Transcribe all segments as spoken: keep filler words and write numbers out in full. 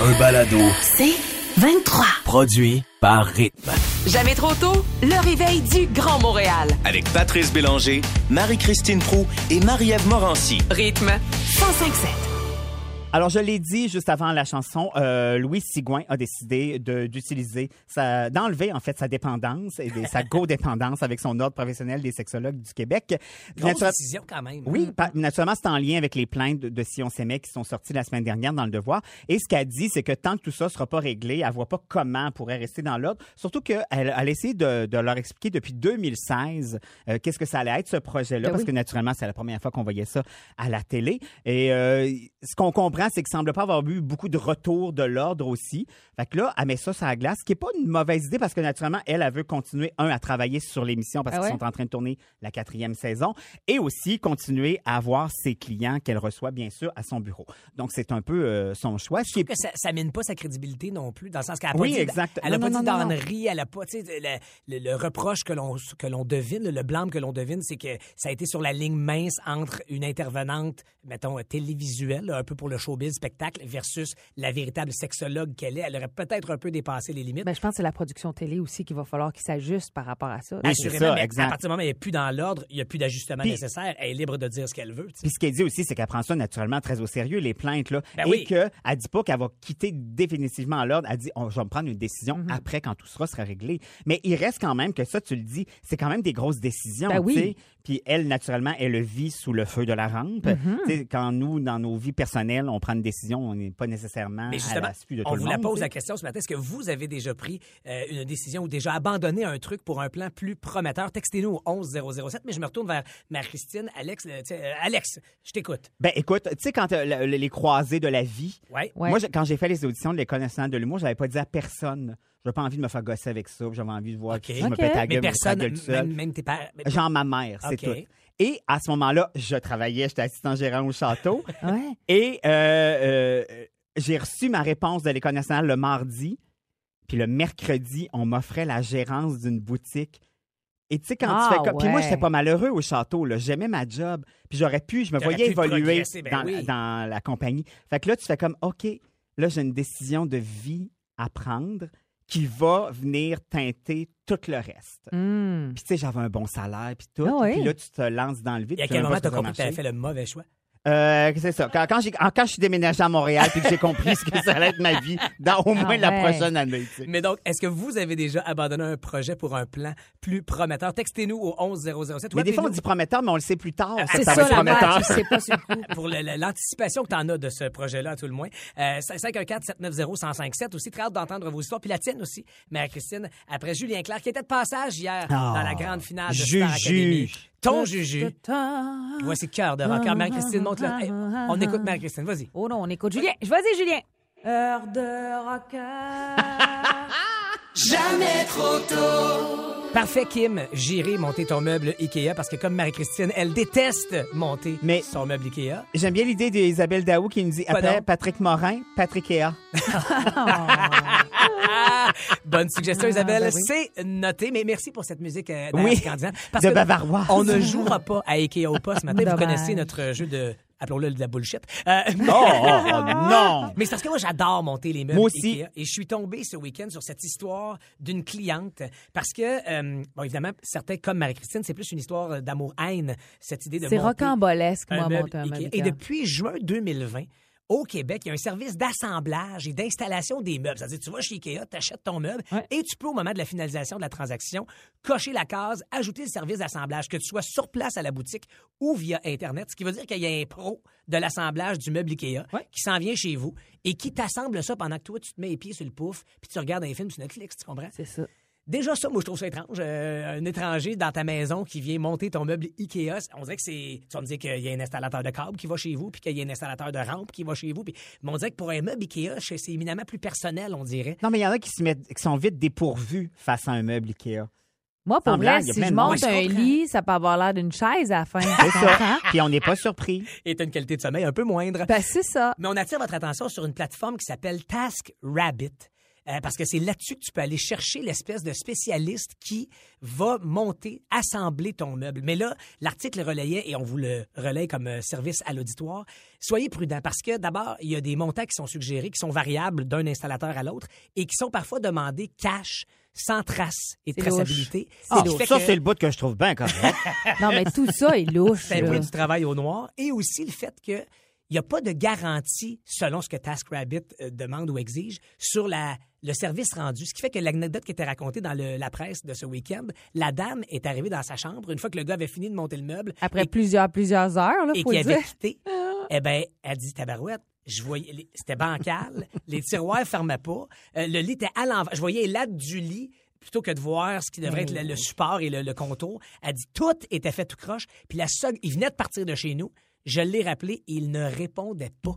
Un balado, c'est vingt-trois. Produit par Rythme. Jamais trop tôt, le réveil du Grand Montréal. Avec Patrice Bélanger, Marie-Christine Prou et Marie-Ève Morancy. Rythme cent cinq sept. Alors, je l'ai dit juste avant la chanson, euh, Louis Sigouin a décidé de, d'utiliser, sa, d'enlever en fait sa dépendance et des, sa codépendance avec son ordre professionnel des sexologues du Québec. Grosse Natura- décision quand même. Oui, pa- naturellement, c'est en lien avec les plaintes de, de Sion-Sémet qui sont sorties la semaine dernière dans Le Devoir. Et ce qu'elle dit, c'est que tant que tout ça ne sera pas réglé, elle ne voit pas comment elle pourrait rester dans l'ordre. Surtout qu'elle elle essaie de, de leur expliquer depuis deux mille seize euh, qu'est-ce que ça allait être, ce projet-là, ben parce oui. que naturellement, c'est la première fois qu'on voyait ça à la télé. Et euh, ce qu'on comprend, c'est qu'il ne semble pas avoir eu beaucoup de retours de l'ordre aussi. Fait que là, elle met ça sur la glace, ce qui n'est pas une mauvaise idée parce que naturellement, elle, elle veut continuer, un, à travailler sur l'émission parce ah ouais? qu'ils sont en train de tourner la quatrième saison et aussi continuer à avoir ses clients qu'elle reçoit, bien sûr, à son bureau. Donc, c'est un peu euh, son choix. Je trouve que ça, ça mine pas sa crédibilité non plus, dans le sens qu'elle n'a oui, pas dit, elle a non, pas non, dit non, d'ânerie, elle n'a pas, tu sais, le, le, le reproche que l'on, que l'on devine, le blâme que l'on devine, c'est que ça a été sur la ligne mince entre une intervenante, mettons, télévisuelle, un peu pour le showbiz, spectacle, versus la véritable sexologue qu'elle est. Elle aurait peut-être un peu dépassé les limites. Mais je pense que c'est la production télé aussi qu'il va falloir qu'il s'ajuste par rapport à ça. Assurément, ça, mais exact. À partir du moment où elle n'est plus dans l'ordre, il n'y a plus d'ajustement puis, nécessaire. Elle est libre de dire ce qu'elle veut. T'sais. Puis ce qu'elle dit aussi, c'est qu'elle prend ça naturellement très au sérieux, les plaintes, là. Ben et oui. qu'elle ne dit pas qu'elle va quitter définitivement l'ordre. Elle dit, on, je vais me prendre une décision mm-hmm. après, quand tout sera, sera réglé. Mais il reste quand même que ça, tu le dis, c'est quand même des grosses décisions. Ben oui. Puis elle, naturellement, elle le vit sous le feu de la rampe. Mm-hmm. Quand nous, dans nos vies personnelles, on prend une décision, on n'est pas nécessairement à la suite de tout le monde. On vous la pose la question ce matin. Est-ce que vous avez déjà pris euh, une décision ou déjà abandonné un truc pour un plan plus prometteur? Textez-nous au onze zéro zéro sept. Mais je me retourne vers Marie-Christine. Alex, euh, euh, Alex, je t'écoute. Ben écoute, tu sais, quand euh, les croisées de la vie, ouais. Ouais. moi, je, quand j'ai fait les auditions de l'École nationale de l'humour, je n'avais pas dit à personne. J'avais pas envie de me faire gosser avec ça. J'avais envie de voir okay. si je okay. me pète à gueule. Mais personne, me gueule même, même tes parents. Genre ma mère, c'est okay. tout. Et à ce moment-là, je travaillais, j'étais assistant gérant au château. ouais. Et euh, euh, j'ai reçu ma réponse de l'École nationale le mardi. Puis le mercredi, on m'offrait la gérance d'une boutique. Et tu sais, quand ah, tu fais comme... Ouais. Puis moi, j'étais pas malheureux au château, là. J'aimais ma job. Puis j'aurais pu, je me T'aurais voyais évoluer ben dans, oui. dans la compagnie. Fait que là, tu fais comme, OK, là, j'ai une décision de vie à prendre qui va venir teinter tout le reste. Mm. Puis tu sais, j'avais un bon salaire, puis tout. Oh oui. Puis là, tu te lances dans le vide. À quel moment tu as compris que tu avais fait le mauvais choix? Euh, c'est ça. Quand, quand, j'ai, quand je suis déménagé à Montréal, puis que j'ai compris ce que ça allait être ma vie dans au moins ah ouais. la prochaine année. Tu sais. Mais donc, est-ce que vous avez déjà abandonné un projet pour un plan plus prometteur? Textez-nous au onze zéro zéro sept. Mais des fois, on dit prometteur, mais on le sait plus tard. Ah, c'est ça, ça la base, tu sais pas sur le coup. Pour le, le, l'anticipation que tu en as de ce projet-là, à tout le moins. Euh, cinq un quatre sept neuf zéro un zéro cinq sept aussi. Très hâte d'entendre vos histoires. Puis la tienne aussi, Marie-Christine, après Julien Clerc, qui était de passage hier oh, dans la grande finale de Star Academy. Ton Juju. Voici Cœur de rocker. Marie-Christine, monte-le. Hey, on écoute Marie-Christine, vas-y. Oh non, on écoute Julien. Vas-y, Julien. Cœur de rocker. Jamais trop tôt. Parfait, Kim. J'irai monter ton meuble Ikea parce que comme Marie-Christine, elle déteste monter Mais son meuble Ikea. J'aime bien l'idée d'Isabelle Daou qui nous dit Pas après non. Patrick Morin, Patrick Ikea. Ah, bonne suggestion, Isabelle. Ah, ben oui. C'est noté, mais merci pour cette musique euh, oui, parce de que Bavarois. On ne jouera pas à Ikea ou pas ce matin. Dommage. Vous connaissez notre jeu de... Appelons-le de la bullshit. Euh, oh, oh, oh, non! Mais c'est parce que moi, j'adore monter les meubles. Moi aussi. Ikea, et je suis tombée ce week-end sur cette histoire d'une cliente parce que, euh, bon, évidemment, certains, comme Marie-Christine, c'est plus une histoire d'amour-haine, cette idée de c'est monter... C'est rocambolesque, moi, monter un meuble Ikea. Et depuis juin deux mille vingt... Au Québec, il y a un service d'assemblage et d'installation des meubles. C'est-à-dire, tu vas chez Ikea, tu achètes ton meuble ouais. et tu peux, au moment de la finalisation de la transaction, cocher la case, ajouter le service d'assemblage, que tu sois sur place à la boutique ou via Internet. Ce qui veut dire qu'il y a un pro de l'assemblage du meuble Ikea ouais. qui s'en vient chez vous et qui t'assemble ça pendant que toi, tu te mets les pieds sur le pouf puis tu regardes un film sur Netflix, tu comprends? C'est ça. Déjà ça, moi, je trouve ça étrange. Euh, un étranger dans ta maison qui vient monter ton meuble Ikea, on dirait que c'est... Tu vas me dire qu'il y a un installateur de câble qui va chez vous, puis qu'il y a un installateur de rampe qui va chez vous. Puis... Mais on dirait que pour un meuble Ikea, c'est éminemment plus personnel, on dirait. Non, mais il y en a qui, se mettent... qui sont vite dépourvus face à un meuble Ikea. Moi, pour vrai, si je monte un lit, ça peut avoir l'air d'une chaise à la fin. C'est ça. Puis on n'est pas surpris. Et t'as une qualité de sommeil un peu moindre. Ben, c'est ça. Mais on attire votre attention sur une plateforme qui s'appelle Task Rabbit. Euh, parce que c'est là-dessus que tu peux aller chercher l'espèce de spécialiste qui va monter, assembler ton meuble. Mais là, l'article relayait, et on vous le relaye comme service à l'auditoire, soyez prudents parce que d'abord, il y a des montants qui sont suggérés, qui sont variables d'un installateur à l'autre et qui sont parfois demandés cash, sans trace et de traçabilité. Ah, ça, que... c'est le bout que je trouve bien quand même. Non, mais tout ça est louche. C'est un peu du travail au noir. Et aussi le fait que il n'y a pas de garantie, selon ce que TaskRabbit euh, demande ou exige, sur la, le service rendu. Ce qui fait que l'anecdote qui était racontée dans le, la presse de ce week-end, la dame est arrivée dans sa chambre, une fois que le gars avait fini de monter le meuble. Après et, plusieurs, plusieurs heures, là, faut dire. Et qu'il avait quitté. Eh bien, elle dit, tabarouette, je voyais, les, c'était bancal, les tiroirs ne fermaient pas, euh, le lit était à l'envers. Je voyais l'aide du lit plutôt que de voir ce qui devrait être le, le support et le, le contour. Elle dit, tout était fait tout croche. Puis la seule, il venait de partir de chez nous. Je l'ai rappelé, il ne répondait pas.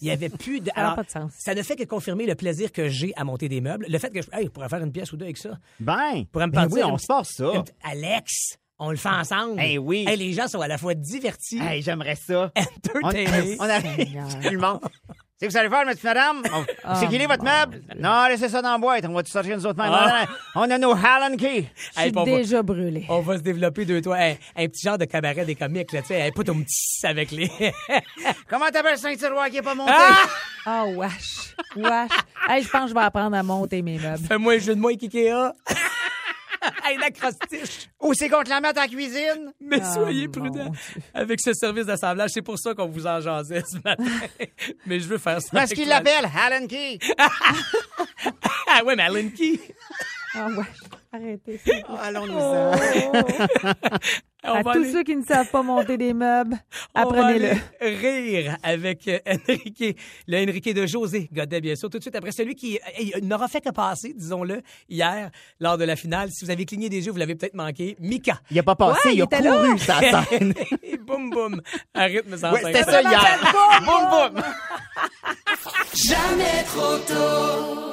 Il n'y avait plus de... Alors, ça n'a pas de sens. Ça ne fait que confirmer le plaisir que j'ai à monter des meubles. Le fait que je, hey, je pourrais faire une pièce ou deux avec ça. Ben, pourrais me ben oui, on se passe ça. Une... Alex, on le fait ensemble. Eh hey, oui. Hey, les gens sont à la fois divertis. Hey, j'aimerais ça. Entertainés. On, on arrive tout le monde. C'est que vous allez faire, monsieur, madame? On... Oh, c'est qu'il est votre meuble? Non, laissez ça dans la boîte. On va tout sortir nous autres. Ah. On a nos Hallen Key. Je suis hey, déjà va... brûlé. On va se développer deux, trois. Hey, un petit genre de cabaret des comiques, là, tu sais. Hey, pas ton petit avec les. Comment t'appelles ça, un tiroir qui n'est pas monté? Ah, oh, wesh. Wesh. Hey, je pense que je vais apprendre à monter mes meubles. Fais-moi le jeu de moi avec Ikea. Hey, l'acrostiche. Ou c'est contre la mat à la cuisine. Mais oh, soyez prudents. Avec ce service d'assemblage, c'est pour ça qu'on vous en jasait ce matin. Mais je veux faire ça. Parce qu'il l'appelle Allen Key. Ah ouais, mais Allen Key. Ah ouais, arrêtez. Oh, allons-nous-en. Oh. À tous aller... ceux qui ne savent pas monter des meubles, apprenez-le. Rire avec Enrique, le Enrique de José Godet, bien sûr, tout de suite après celui qui n'aura fait que passer, disons-le, hier, lors de la finale. Si vous avez cligné des yeux, vous l'avez peut-être manqué. Mika. Il n'a pas passé, ouais, il, il a couru sa scène. Boum, boum. À rythme sans ouais, c'était ça hier. Boum, boum. Jamais trop tôt.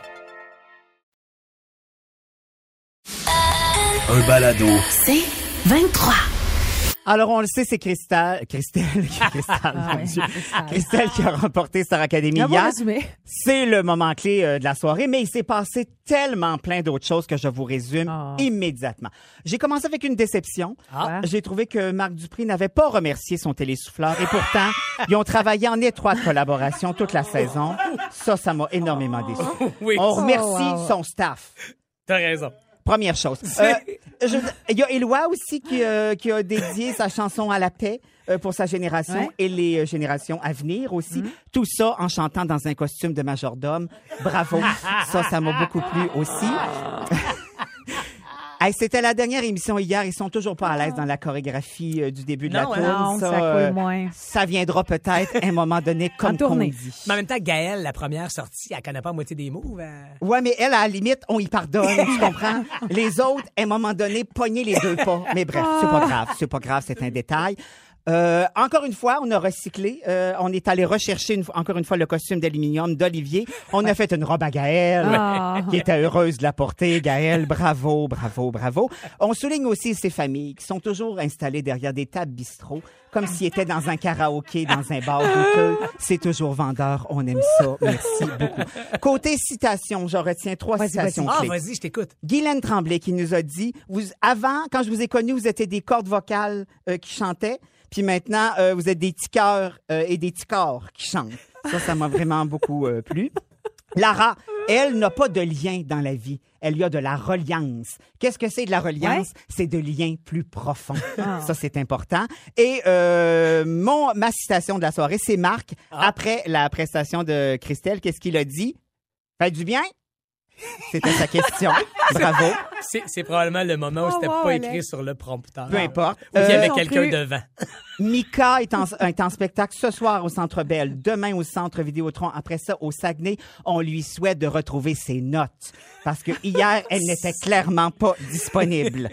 Un balado. C'est vingt-trois. Alors, on le sait, c'est Christelle... Christelle... Christelle, mon ouais, Dieu. Christelle qui a remporté Star Academy hier. C'est le moment clé euh, de la soirée, mais il s'est passé tellement plein d'autres choses que je vous résume oh. immédiatement. J'ai commencé avec une déception. Ah. J'ai trouvé que Marc Dupré n'avait pas remercié son télésouffleur et pourtant, ils ont travaillé en étroite collaboration toute la saison. Ça, ça m'a énormément déçu. Oh, oui. On remercie oh, wow. son staff. T'as raison. Première chose. Euh, je, il y a Éloi aussi qui, euh, qui a dédié sa chanson à la paix euh, pour sa génération ouais. et les générations à venir aussi. Mm-hmm. Tout ça en chantant dans un costume de majordome. Bravo. Ça, ça m'a beaucoup plu aussi. Hey, c'était la dernière émission hier. Ils sont toujours pas à l'aise dans la chorégraphie euh, du début de non, la tournée. Non, ça, ça, euh, moins. Ça viendra peut-être à un moment donné comme qu'on dit. Mais en même temps, Gaëlle, la première sortie, elle connaît pas la moitié des moves. Euh... Ouais, mais elle, à la limite, on y pardonne, tu comprends? Les autres, à un moment donné, pogner les deux pas. Mais bref, c'est pas grave, c'est pas grave, c'est un détail. Euh, encore une fois, on a recyclé. Euh, on est allé rechercher une, encore une fois le costume d'aluminium d'Olivier. On ouais. a fait une robe à Gaëlle, oh. qui était heureuse de la porter. Gaëlle, bravo, bravo, bravo. On souligne aussi ces familles qui sont toujours installées derrière des tables bistrot, comme s'ils étaient dans un karaoké, dans un bar douteux. C'est toujours vendeur, on aime ça. Merci beaucoup. Côté citation, je retiens trois vas-y, citations vas-y. clés. Ah, vas-y, je t'écoute. Guylaine Tremblay qui nous a dit, vous, avant, quand je vous ai connus, vous étiez des cordes vocales euh, qui chantaient. Puis maintenant, euh, vous êtes des tiqueurs euh, et des ticards qui chantent. Ça, ça m'a vraiment beaucoup euh, plu. Lara, Elle n'a pas de lien dans la vie. Elle y a de la reliance. Qu'est-ce que c'est de la reliance? Ouais. C'est de liens plus profonds. Ah. Ça, c'est important. Et euh, mon, ma citation de la soirée, c'est Marc. Ah. Après la prestation de Christelle, qu'est-ce qu'il a dit? Fait du bien? C'était sa question. Bravo. C'est, c'est probablement le moment où oh, c'était wow, pas écrit est... sur le prompteur. Peu importe. Ou euh, il y avait quelqu'un plus... devant. Mika est en, est en spectacle ce soir au Centre Belle, demain au Centre Vidéotron, après ça au Saguenay. On lui souhaite de retrouver ses notes parce que hier, elle n'était clairement pas disponible.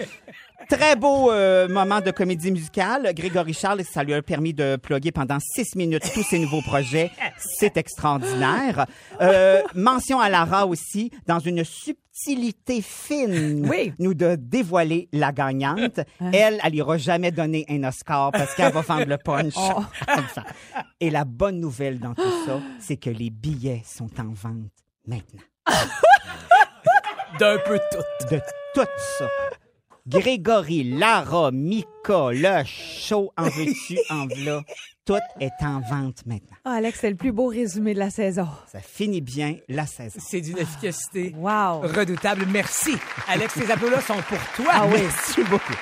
Très beau euh, moment de comédie musicale. Grégory Charles, ça lui a permis de plugger pendant six minutes tous ses nouveaux projets. C'est extraordinaire. Euh, mention à Lara aussi, dans une subtilité fine, oui. nous de dévoiler la gagnante. Elle, elle n'ira jamais donner un Oscar parce qu'elle va vendre le punch. Oh. Et la bonne nouvelle dans tout ça, c'est que les billets sont en vente maintenant. D'un peu tout. De tout ça. Grégory, Lara, Mika, le show, en veux-tu, en v'là, tout est en vente maintenant. Ah, Alex, c'est le plus beau résumé de la saison. Ça finit bien la saison. C'est d'une efficacité ah, wow. redoutable. Merci. Alex, ces applaudissements sont pour toi. Ah oui, merci beaucoup.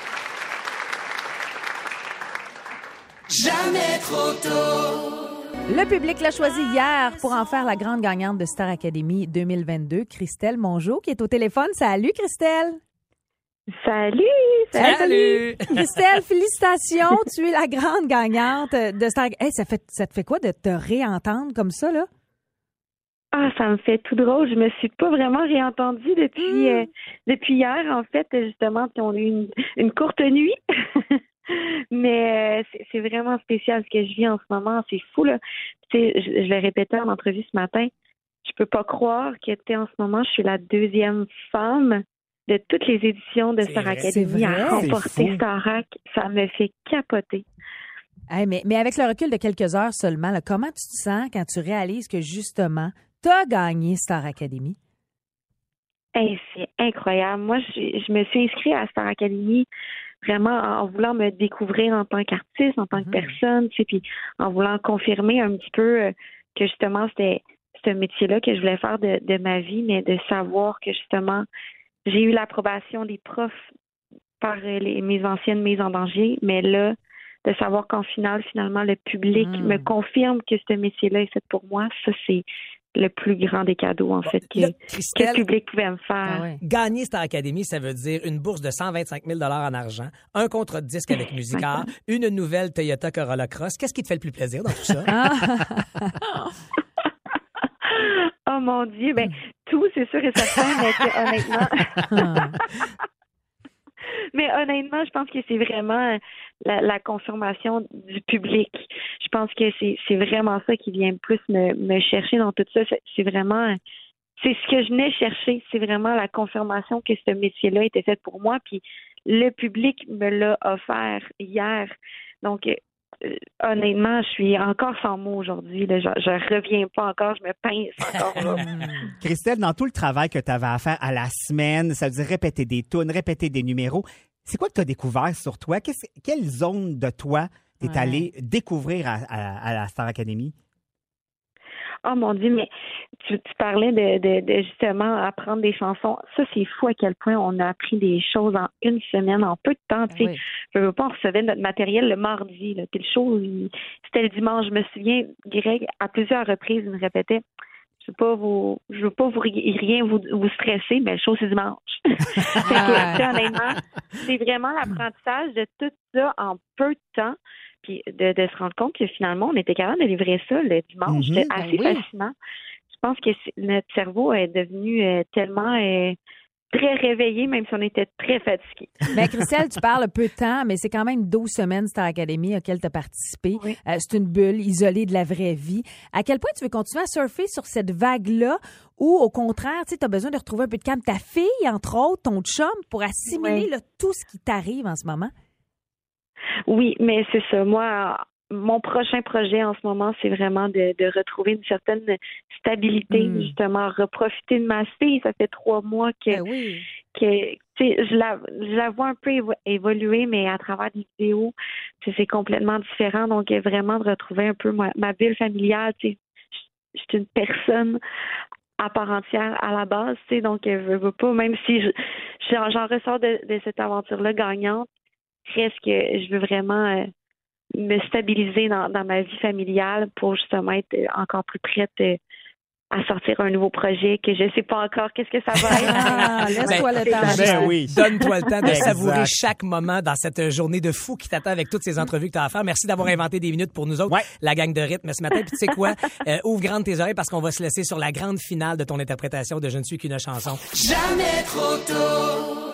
Jamais trop tôt. Le public l'a choisi hier pour en faire la grande gagnante de Star Academy deux mille vingt-deux, Christelle Mongeau, qui est au téléphone. Salut, Christelle. Salut! Salut! Salut. Christelle, félicitations! Tu es la grande gagnante de Star... Hey, ça fait, ça te fait quoi de te réentendre comme ça, là? Ah, ça me fait tout drôle. Je me suis pas vraiment réentendue depuis, mmh. euh, depuis hier, en fait. Justement, on a eu une, une courte nuit. Mais euh, c'est vraiment spécial ce que je vis en ce moment. C'est fou, là. Tu sais, je, je le répétais en entrevue ce matin. Je peux pas croire que, tu sais, en ce moment, je suis la deuxième femme de toutes les éditions de Star Academy à remporter Starac, ça me fait capoter. Hey, mais, mais avec le recul de quelques heures seulement, là, comment tu te sens quand tu réalises que justement, tu as gagné Star Academy? Hey, c'est incroyable. Moi, je, je me suis inscrite à Star Academy vraiment en, en voulant me découvrir en tant qu'artiste, en tant que mmh. personne, tu sais, puis en voulant confirmer un petit peu que justement, c'était ce métier-là que je voulais faire de, de ma vie, mais de savoir que justement... J'ai eu l'approbation des profs par les, mes anciennes mises en danger, mais là, de savoir qu'en finale, finalement, le public mmh. me confirme que ce métier-là est fait pour moi, ça, c'est le plus grand des cadeaux, en bon, fait, que, que le public pouvait me faire. Ah oui. Gagner Star Academy, ça veut dire une bourse de cent vingt-cinq mille dollars en argent, un contrat de disque avec Musica, une nouvelle Toyota Corolla Cross. Qu'est-ce qui te fait le plus plaisir dans tout ça? Oh mon Dieu, ben tout, c'est sûr et certain, mais que, honnêtement... mais honnêtement, je pense que c'est vraiment la, la confirmation du public. Je pense que c'est, c'est vraiment ça qui vient plus me, me chercher dans tout ça. C'est, c'est vraiment... C'est ce que je venais chercher. C'est vraiment la confirmation que ce métier-là était fait pour moi. Puis le public me l'a offert hier. Donc... Honnêtement, je suis encore sans mots aujourd'hui. Là. Je, je reviens pas encore, je me pince encore. Christelle, dans tout le travail que tu avais à faire à la semaine, ça veut dire répéter des tunes, répéter des numéros, c'est quoi que tu as découvert sur toi? Qu'est-ce, quelle zone de toi t'es ouais. allée découvrir à, à, à la Star Academy? Oh mon Dieu, mais tu, tu parlais de, de, de justement apprendre des chansons. Ça, c'est fou à quel point on a appris des choses en une semaine, en peu de temps. Tu sais, oui. je veux pas, on recevait notre matériel le mardi. Là, puis le show, il, c'était le dimanche. Je me souviens, Greg, à plusieurs reprises, il me répétait, je veux pas vous, je veux pas vous rien vous, vous stresser, mais le show, c'est dimanche. que, honnêtement, c'est vraiment l'apprentissage de tout ça en peu de temps. Puis de, de se rendre compte que finalement, on était capable de livrer ça le dimanche. Mmh, C'était assez ben oui. fascinant. Je pense que notre cerveau est devenu euh, tellement euh, très réveillé, même si on était très fatigué. Mais Christelle, tu parles peu de temps, mais c'est quand même douze semaines Star Academy auxquelles tu as participé. Oui. Euh, c'est une bulle isolée de la vraie vie. À quel point tu veux continuer à surfer sur cette vague-là ou au contraire, tu as besoin de retrouver un peu de calme, ta fille, entre autres, ton chum, pour assimiler oui. là, tout ce qui t'arrive en ce moment? Oui, mais c'est ça. Moi, mon prochain projet en ce moment, c'est vraiment de, de retrouver une certaine stabilité, mmh. justement, reprofiter de ma fille. Ça fait trois mois que, ben oui. que tu sais, je la, je la vois un peu évo- évoluer, mais à travers des vidéos, c'est complètement différent. Donc, vraiment de retrouver un peu ma, ma bulle familiale. Tu sais, je suis une personne à part entière à la base, tu sais, donc elle veut, veut pas, même si je, j'en, j'en ressors de, de cette aventure-là gagnante, reste que je veux vraiment euh, me stabiliser dans, dans ma vie familiale pour justement être encore plus prête euh, à sortir un nouveau projet que je ne sais pas encore qu'est-ce que ça va être. Ah, laisse-toi ben, le temps. Ben oui. Donne-toi le temps de savourer chaque moment dans cette journée de fou qui t'attend avec toutes ces entrevues que tu as à faire. Merci d'avoir inventé des minutes pour nous autres, ouais. la gang de rythme ce matin. Puis tu sais quoi? Euh, ouvre grande tes oreilles parce qu'on va se laisser sur la grande finale de ton interprétation de Je ne suis qu'une chanson. Jamais trop tôt.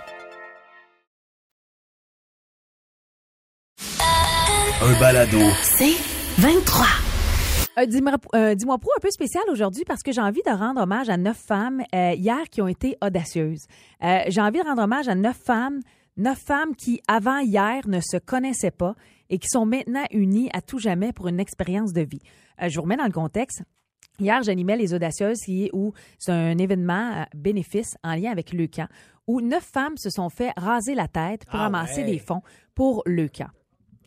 Un balado. C'est vingt-trois. Un dis-moi, euh, dis-moi pro un peu spécial aujourd'hui parce que j'ai envie de rendre hommage à neuf femmes euh, hier qui ont été audacieuses. Euh, j'ai envie de rendre hommage à neuf femmes, neuf femmes qui avant hier ne se connaissaient pas et qui sont maintenant unies à tout jamais pour une expérience de vie. Euh, je vous remets dans le contexte. Hier, j'animais les audacieuses où c'est un événement bénéfice en lien avec Leucan où neuf femmes se sont fait raser la tête pour ah amasser ouais. des fonds pour Leucan.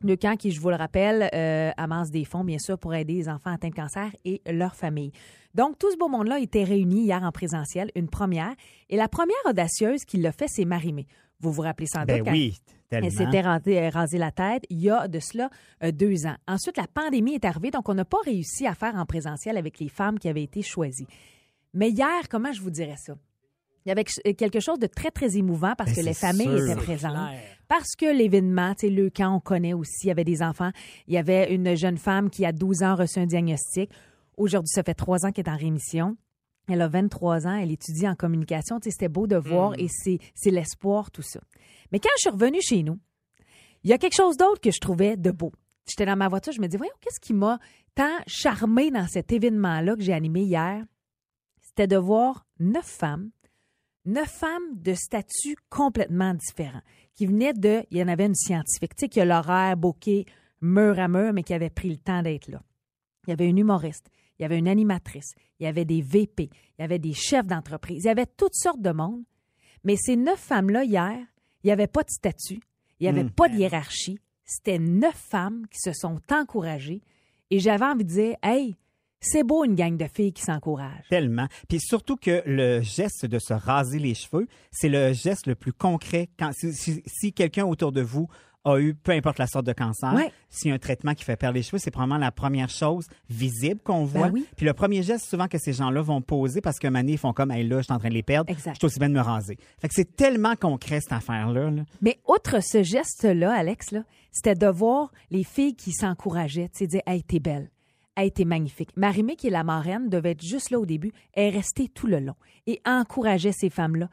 Leucan, qui, je vous le rappelle, euh, amasse des fonds, bien sûr, pour aider les enfants atteints de cancer et leur famille. Donc, tout ce beau monde-là était réuni hier en présentiel, une première. Et la première audacieuse qui l'a fait, c'est Marie-Mé. Vous vous rappelez sans doute. Ben oui, tellement. Elle s'était rasé, rasé la tête il y a de cela euh, deux ans. Ensuite, la pandémie est arrivée, donc on n'a pas réussi à faire en présentiel avec les femmes qui avaient été choisies. Mais hier, comment je vous dirais ça? Il y avait quelque chose de très, très émouvant parce ben, que les familles sûr, étaient présentes. Parce que l'événement, tu sais, Leucan, on connaît aussi, il y avait des enfants. Il y avait une jeune femme qui, à douze ans, a reçu un diagnostic. Aujourd'hui, ça fait trois ans qu'elle est en rémission. Elle a vingt-trois ans, elle étudie en communication. Tu sais, c'était beau de voir mmh. et c'est, c'est l'espoir, tout ça. Mais quand je suis revenue chez nous, il y a quelque chose d'autre que je trouvais de beau. J'étais dans ma voiture, je me dis, voyons, qu'est-ce qui m'a tant charmée dans cet événement-là que j'ai animé hier? C'était de voir neuf femmes Neuf femmes de statuts complètement différents qui venaient de... Il y en avait une scientifique, tu sais, qui a l'horaire booké mur à mur, mais qui avait pris le temps d'être là. Il y avait une humoriste, il y avait une animatrice, il y avait des V P, il y avait des chefs d'entreprise, il y avait toutes sortes de monde. Mais ces neuf femmes-là, hier, il n'y avait pas de statut, il n'y avait mmh. pas de hiérarchie. C'était neuf femmes qui se sont encouragées. Et j'avais envie de dire, « Hey! » C'est beau, une gang de filles qui s'encouragent. Tellement. Puis surtout que le geste de se raser les cheveux, c'est le geste le plus concret. Quand, si, si, si quelqu'un autour de vous a eu, peu importe la sorte de cancer, ouais. s'il y a un traitement qui fait perdre les cheveux, c'est probablement la première chose visible qu'on voit. Ben oui. Puis le premier geste, souvent, que ces gens-là vont poser, parce qu'un mané, ils font comme, « Hey, là, je suis en train de les perdre. Exact. Je suis aussi bien de me raser. » Fait que c'est tellement concret, cette affaire-là. Là. Mais outre ce geste-là, Alex, là, c'était de voir les filles qui s'encourageaient, tu sais, dire, « Hey, t'es belle. » a été magnifique. Marie-Mé, qui est la marraine, devait être juste là au début. Elle est restée tout le long et encourageait ces femmes-là.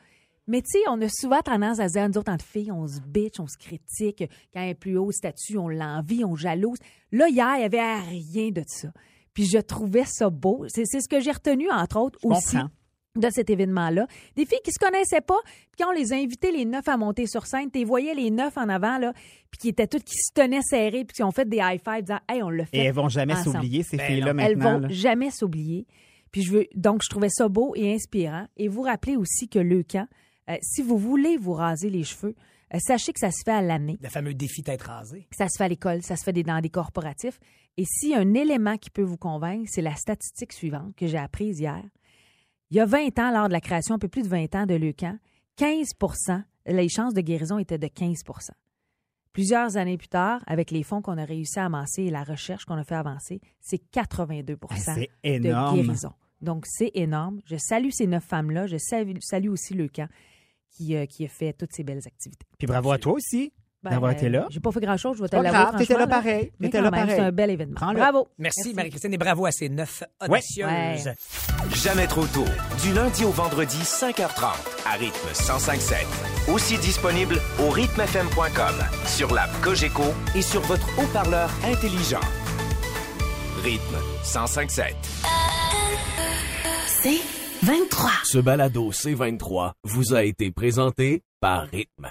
Mais tu sais, on a souvent tendance à se dire, nous autres, entre filles, on se bitch, on se critique. Quand elle est plus haut statut, on l'envie, on jalouse. Là, hier, il n'y avait rien de ça. Puis je trouvais ça beau. C'est, c'est ce que j'ai retenu, entre autres, je aussi comprends. De cet événement-là. Des filles qui se connaissaient pas, puis quand on les a invitées, les neuf, à monter sur scène, tu voyais les neuf en avant, là, puis qui étaient toutes qui se tenaient serrées, puis qui ont fait des high-fives, disant, hey, on l'a fait. Et elles vont jamais ensemble. S'oublier, ces ben filles-là, maintenant. Elles vont là. Jamais s'oublier. Puis je veux, donc, je trouvais ça beau et inspirant. Et vous rappelez aussi que Leucan, euh, si vous voulez vous raser les cheveux, euh, sachez que ça se fait à l'année. Le fameux défi d'être rasé. Ça se fait à l'école, ça se fait dans des corporatifs. Et si un élément qui peut vous convaincre, c'est la statistique suivante que j'ai apprise hier. Il y a vingt ans, lors de la création, un peu plus de vingt ans de Leucan, quinze pour cent, les chances de guérison étaient de quinze pour cent. Plusieurs années plus tard, avec les fonds qu'on a réussi à amasser et la recherche qu'on a fait avancer, c'est quatre-vingt-deux pour cent c'est énorme. De guérison. Donc, c'est énorme. Je salue ces neuf femmes-là. Je salue, salue aussi Leucan qui, euh, qui a fait toutes ces belles activités. Puis bravo à toi aussi. Ben, d'avoir été là. J'ai pas fait grand-chose, je vais te l'avouer. T'étais là pareil. T'étais là pareil. C'est un bel événement. Prends-le. Bravo. Merci, Merci. Marie-Christine et bravo à ces neuf audacieuses. Ouais. Ouais. Jamais trop tôt. Du lundi au vendredi, cinq heures trente, à Rythme cent cinq virgule sept. Aussi disponible au rythme f m point com, sur l'app Cogeco et sur votre haut-parleur intelligent. Rythme cent cinq virgule sept. C vingt-trois. Ce balado C vingt-trois vous a été présenté par Rythme.